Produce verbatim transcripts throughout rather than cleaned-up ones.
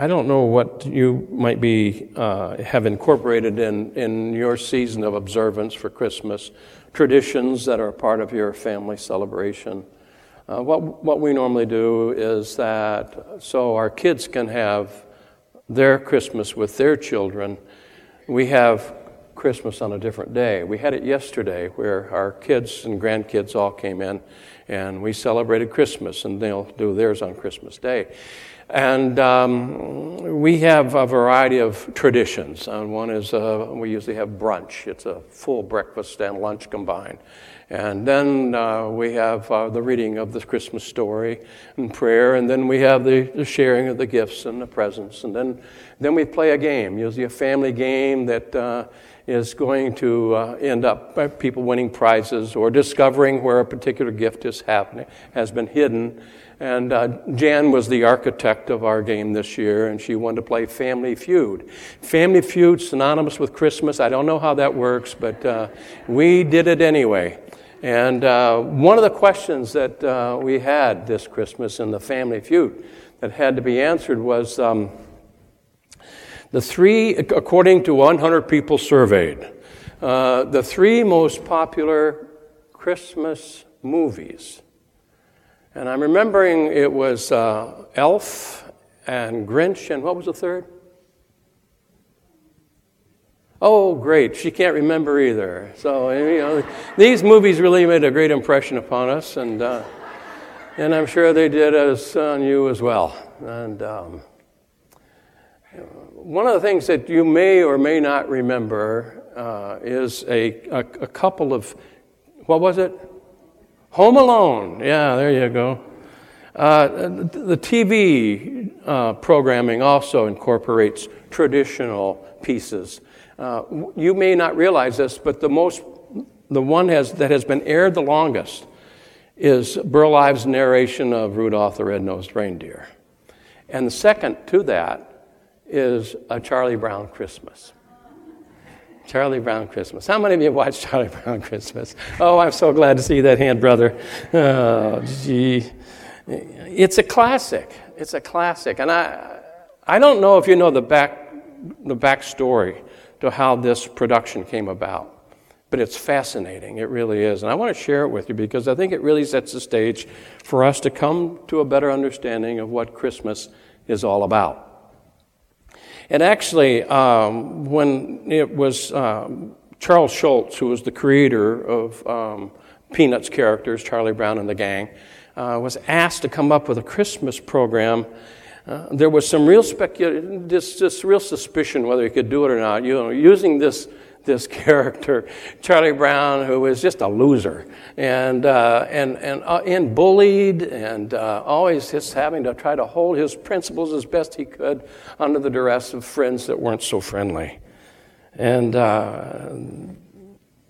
I don't know what you might be uh, have incorporated in, in your season of observance for Christmas, traditions that are part of your family celebration. Uh, what what we normally do is that so our kids can have their Christmas with their children, we have Christmas on a different day. We had it yesterday where our kids and grandkids all came in and we celebrated Christmas, and they'll do theirs on Christmas Day. And um, we have a variety of traditions. And one is uh, we usually have brunch. It's a full breakfast and lunch combined. And then uh, we have uh, the reading of the Christmas story and prayer. And then we have the, the sharing of the gifts and the presents. And then then we play a game, usually a family game that uh, is going to uh, end up by people winning prizes or discovering where a particular gift is happening, has been hidden. And uh, Jan was the architect of our game this year, and she wanted to play Family Feud. Family Feud, synonymous with Christmas. I don't know how that works, but uh, we did it anyway. And uh, one of the questions that uh, we had this Christmas in the Family Feud that had to be answered was, um, the three, according to one hundred people surveyed, uh, the three most popular Christmas movies. And I'm remembering it was uh, Elf and Grinch, and what was the third? Oh, great, she can't remember either. So, you know, these movies really made a great impression upon us, and uh, and I'm sure they did as on you as well. And um, one of the things that you may or may not remember uh, is a, a a couple of, what was it? Home Alone, yeah, there you go. Uh, the T V uh, programming also incorporates traditional pieces. Uh, you may not realize this, but the most, the one has that has been aired the longest is Burl Ives' narration of Rudolph the Red-Nosed Reindeer. And the second to that is A Charlie Brown Christmas. Charlie Brown Christmas. How many of you have watched Charlie Brown Christmas? Oh, I'm so glad to see that hand, brother. Oh, gee. It's a classic. It's a classic. And I I don't know if you know the back the backstory to how this production came about, but it's fascinating. It really is. And I want to share it with you because I think it really sets the stage for us to come to a better understanding of what Christmas is all about. And actually, um, when it was um, Charles Schulz, who was the creator of um, Peanuts characters, Charlie Brown and the gang, uh, was asked to come up with a Christmas program, uh, there was some real specu- this, this real suspicion whether he could do it or not. You know, using this this character, Charlie Brown, who is just a loser and uh, and and uh, and bullied and uh, always just having to try to hold his principles as best he could under the duress of friends that weren't so friendly. And uh,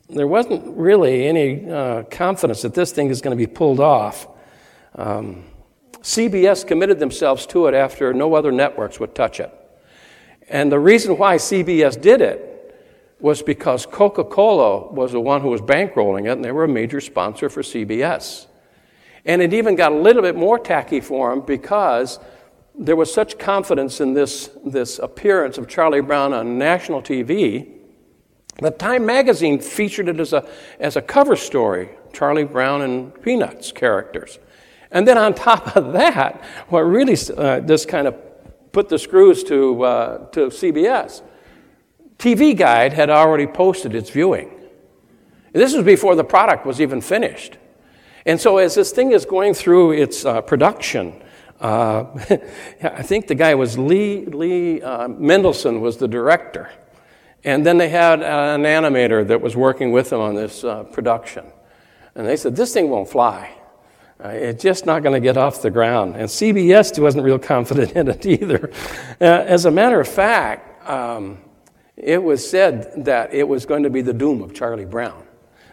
there wasn't really any uh, confidence that this thing is going to be pulled off. Um, C B S committed themselves to it after no other networks would touch it. And the reason why C B S did it was because Coca-Cola was the one who was bankrolling it, and they were a major sponsor for C B S. And it even got a little bit more tacky for them because there was such confidence in this, this appearance of Charlie Brown on national T V that Time magazine featured it as a, as a cover story, Charlie Brown and Peanuts characters. And then on top of that, what really uh, this kind of put the screws to uh, to C B S, T V Guide had already posted its viewing. This was before the product was even finished. And so as this thing is going through its uh, production, uh, I think the guy was Lee, Lee uh, Mendelson was the director. And then they had an animator that was working with them on this uh, production. And they said, this thing won't fly. Uh, it's just not going to get off the ground. And C B S wasn't real confident in it either. Uh, as a matter of fact, um, it was said that it was going to be the doom of Charlie Brown.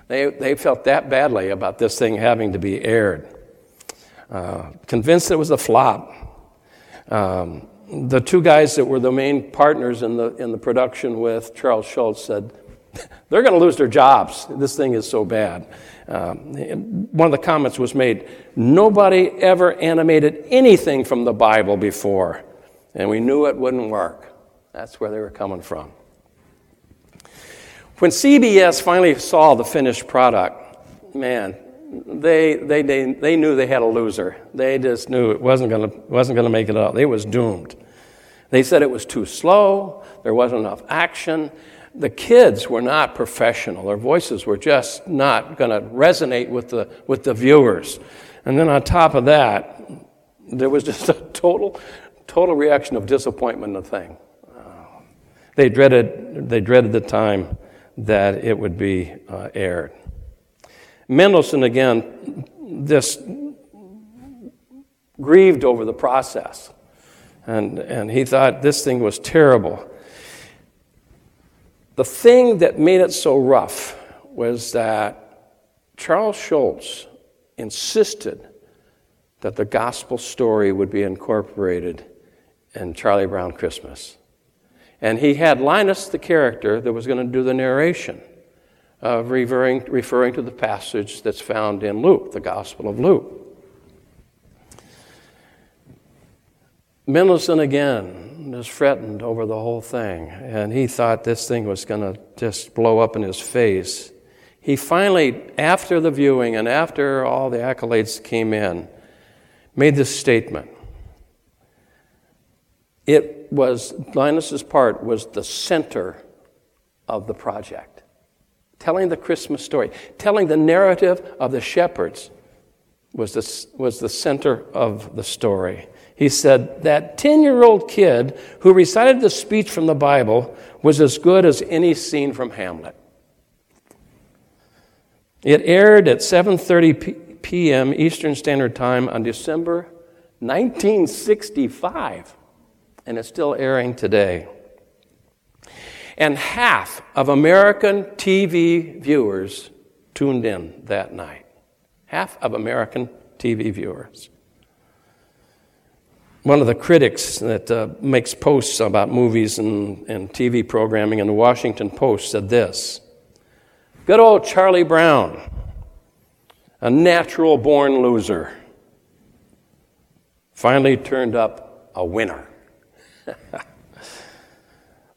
They they felt that badly about this thing having to be aired. Uh, convinced it was a flop. Um, the two guys that were the main partners in the in the production with Charles Schulz said, they're going to lose their jobs. This thing is so bad. Um, one of the comments was made, nobody ever animated anything from the Bible before. and we knew it wouldn't work. That's where they were coming from. When C B S finally saw the finished product, man, they they they, they knew they had a loser. They just knew it wasn't gonna wasn't gonna make it up. They was doomed. They said it was too slow. There wasn't enough action. The kids were not professional. Their voices were just not going to resonate with the with the viewers. And then on top of that, there was just a total total reaction of disappointment in the thing. Uh, they dreaded they dreaded the time that it would be uh, aired. Mendelson again just grieved over the process. And and he thought this thing was terrible. The thing that made it so rough was that Charles Schulz insisted that the gospel story would be incorporated in Charlie Brown Christmas. And he had Linus, the character that was going to do the narration, uh, referring, referring to the passage that's found in Luke, the Gospel of Luke. Mendelson again was fretting over the whole thing, and he thought this thing was going to just blow up in his face. He finally, after the viewing and after all the accolades came in, made this statement. It was, Linus's part was the center of the project. Telling the Christmas story, telling the narrative of the shepherds was the, was the center of the story. He said, that ten-year-old kid who recited the speech from the Bible was as good as any scene from Hamlet. It aired at seven thirty p.m. Eastern Standard Time on December nineteen sixty-five, and it's still airing today. And half of American T V viewers tuned in that night. Half of American T V viewers. One of the critics that uh, makes posts about movies and, and T V programming in the Washington Post said this, good old Charlie Brown, a natural-born loser, finally turned up a winner.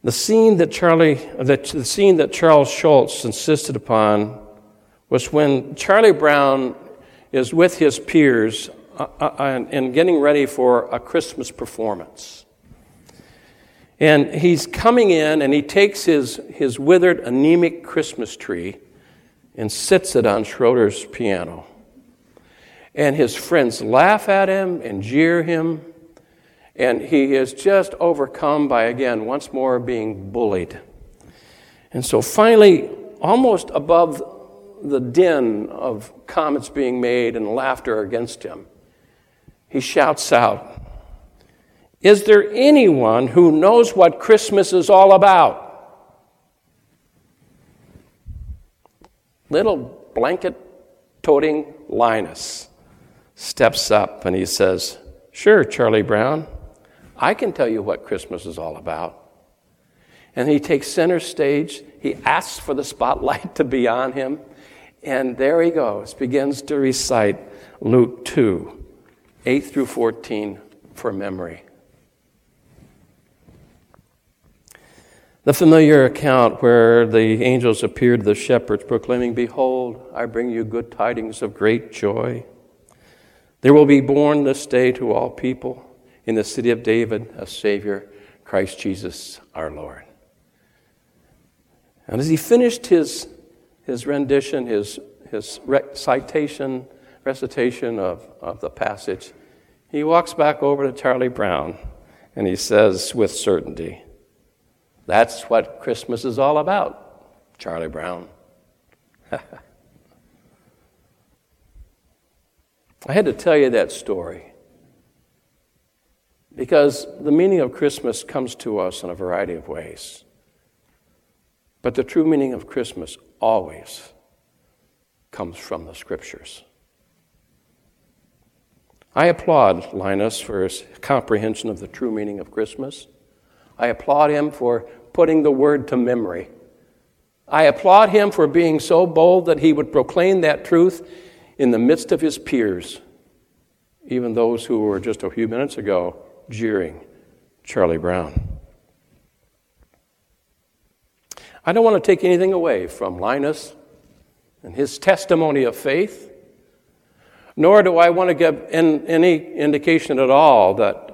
The scene that Charlie, the, the scene that Charles Schulz insisted upon was when Charlie Brown is with his peers and getting ready for a Christmas performance. And he's coming in and he takes his, his withered, anemic Christmas tree and sits it on Schroeder's piano. And his friends laugh at him and jeer him. And he is just overcome by, again, once more being bullied. And so finally, almost above the din of comments being made and laughter against him, he shouts out, is there anyone who knows what Christmas is all about? Little blanket-toting Linus steps up and he says, sure, Charlie Brown, I can tell you what Christmas is all about. And he takes center stage. He asks for the spotlight to be on him. And there he goes, begins to recite Luke two, eight through fourteen for memory. The familiar account where the angels appeared to the shepherds proclaiming, behold, I bring you good tidings of great joy. There will be born this day to all people in the city of David a Savior, Christ Jesus our Lord. And as he finished his, his rendition, his, his recitation, recitation of, of the passage, he walks back over to Charlie Brown and he says with certainty, that's what Christmas is all about, Charlie Brown. I had to tell you that story because the meaning of Christmas comes to us in a variety of ways. But the true meaning of Christmas always comes from the Scriptures. I applaud Linus for his comprehension of the true meaning of Christmas. I applaud him for putting the word to memory. I applaud him for being so bold that he would proclaim that truth in the midst of his peers, even those who were just a few minutes ago jeering Charlie Brown. I don't want to take anything away from Linus and his testimony of faith, nor do I want to give in, any indication at all that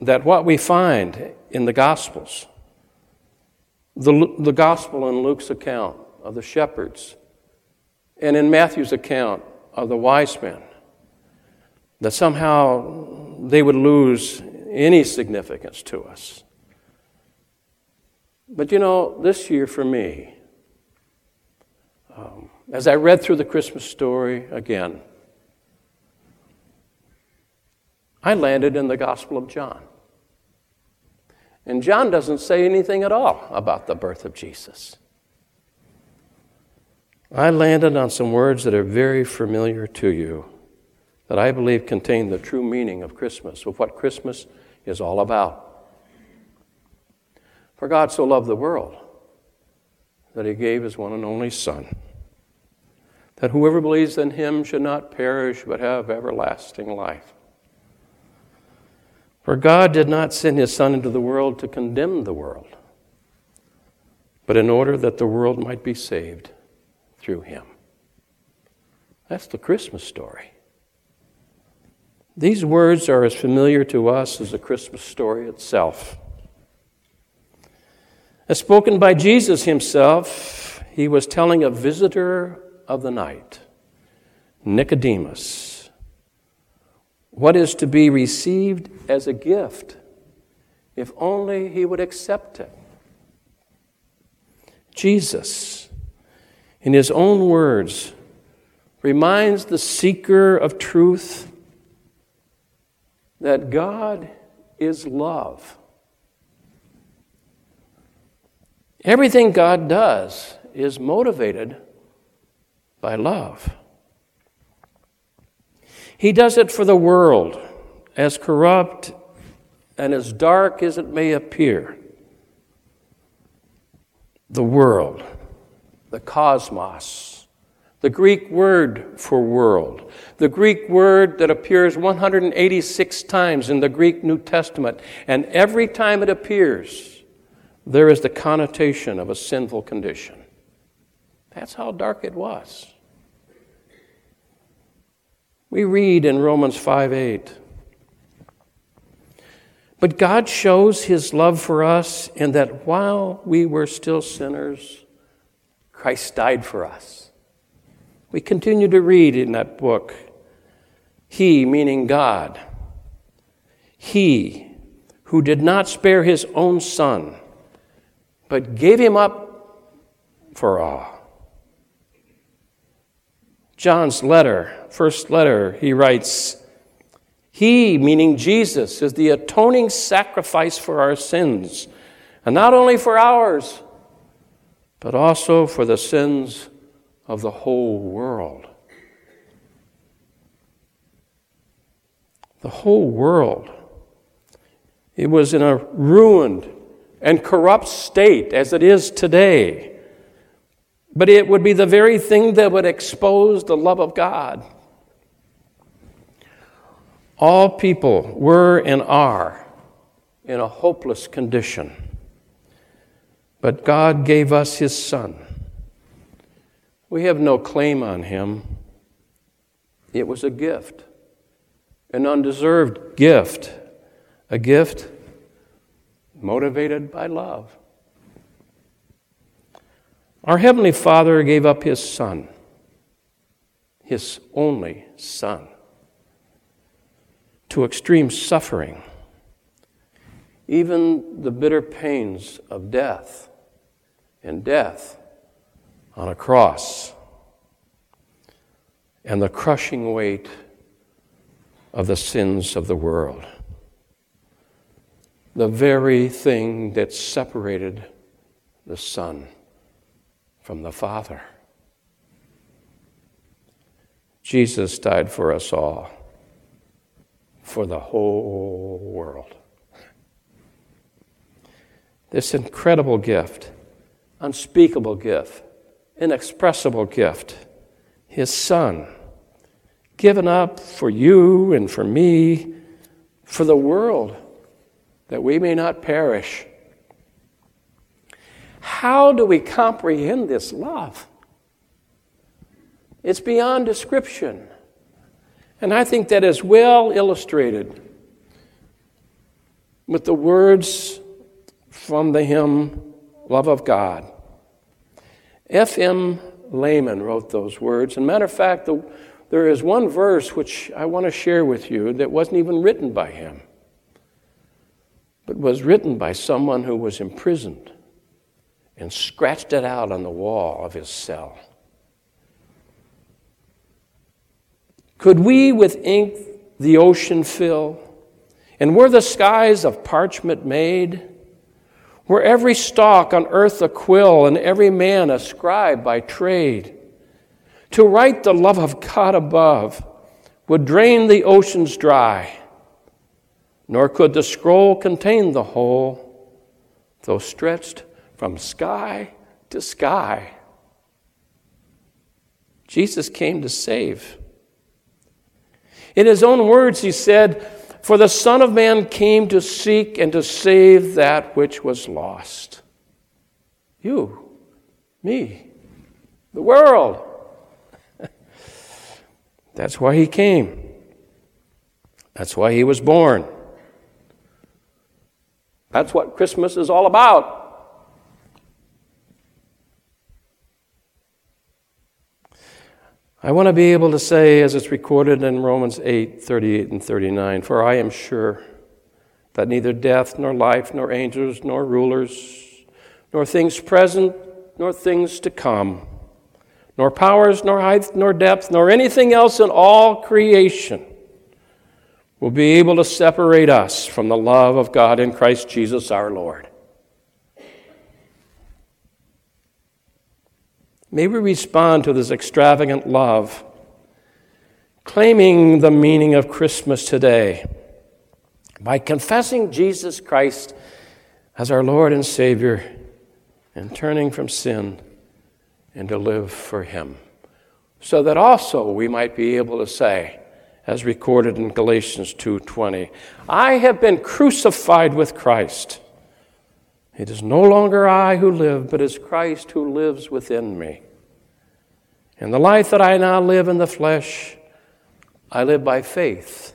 that what we find in the Gospels, the, the Gospel in Luke's account of the shepherds, and in Matthew's account of the wise men, that somehow they would lose any significance to us. But you know, this year for me, um, as I read through the Christmas story again, I landed in the Gospel of John. And John doesn't say anything at all about the birth of Jesus. I landed on some words that are very familiar to you, that I believe contain the true meaning of Christmas, of what Christmas is all about. For God so loved the world that he gave his one and only Son, that whoever believes in him should not perish but have everlasting life. For God did not send his Son into the world to condemn the world, but in order that the world might be saved through him. That's the Christmas story. These words are as familiar to us as the Christmas story itself. As spoken by Jesus himself, he was telling a visitor of the night, Nicodemus, what is to be received as a gift if only he would accept it. Jesus, in his own words, reminds the seeker of truth that God is love. Everything God does is motivated by love. He does it for the world, as corrupt and as dark as it may appear. The world, the cosmos, the Greek word for world, the Greek word that appears one hundred eighty-six times in the Greek New Testament, and every time it appears, there is the connotation of a sinful condition. That's how dark it was. We read in Romans five eight, but God shows his love for us in that while we were still sinners, Christ died for us. We continue to read in that book, he, meaning God, he who did not spare his own Son, but gave him up for all. John's letter, first letter, he writes, he, meaning Jesus, is the atoning sacrifice for our sins, and not only for ours, but also for the sins of of the whole world. The whole world. It was in a ruined and corrupt state as it is today. But it would be the very thing that would expose the love of God. All people were and are in a hopeless condition. But God gave us his Son. We have no claim on him. It was a gift, an undeserved gift, a gift motivated by love. Our Heavenly Father gave up his Son, his only Son, to extreme suffering, even the bitter pains of death and death on a cross, and the crushing weight of the sins of the world. The very thing that separated the Son from the Father. Jesus died for us all, for the whole world. This incredible gift, unspeakable gift, inexpressible gift, his Son, given up for you and for me, for the world that we may not perish. How do we comprehend this love? It's beyond description. And I think that is well illustrated with the words from the hymn, Love of God. F M Lehman wrote those words. And matter of fact, the, there is one verse which I want to share with you that wasn't even written by him, but was written by someone who was imprisoned and scratched it out on the wall of his cell. Could we with ink the ocean fill, and were the skies of parchment made? Were every stalk on earth a quill, and every man a scribe by trade? To write the love of God above would drain the oceans dry, nor could the scroll contain the whole, though stretched from sky to sky. Jesus came to save. In his own words, he said, "For the Son of Man came to seek and to save that which was lost." You, me, the world. That's why he came. That's why he was born. That's what Christmas is all about. I want to be able to say, as it's recorded in Romans eight, thirty-eight and thirty-nine, "For I am sure that neither death, nor life, nor angels, nor rulers, nor things present, nor things to come, nor powers, nor height, nor depth, nor anything else in all creation will be able to separate us from the love of God in Christ Jesus our Lord." May we respond to this extravagant love, claiming the meaning of Christmas today by confessing Jesus Christ as our Lord and Savior and turning from sin and to live for him, so that also we might be able to say, as recorded in Galatians two twenty, "I have been crucified with Christ. It is no longer I who live, but is Christ who lives within me. And the life that I now live in the flesh, I live by faith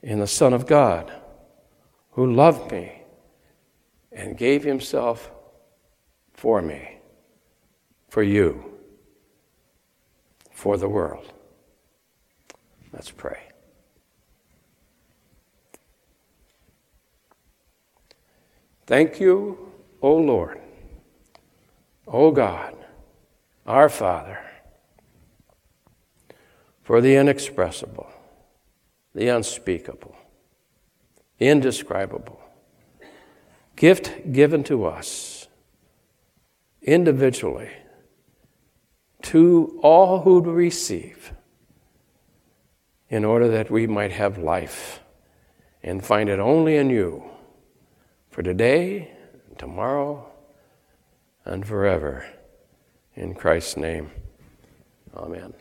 in the Son of God, who loved me and gave himself for me, for you, for the world." Let's pray. Thank you, O Lord, O God, our Father, for the inexpressible, the unspeakable, indescribable gift given to us individually, to all who receive, in order that we might have life and find it only in you, for today, tomorrow, and forever. In Christ's name, amen.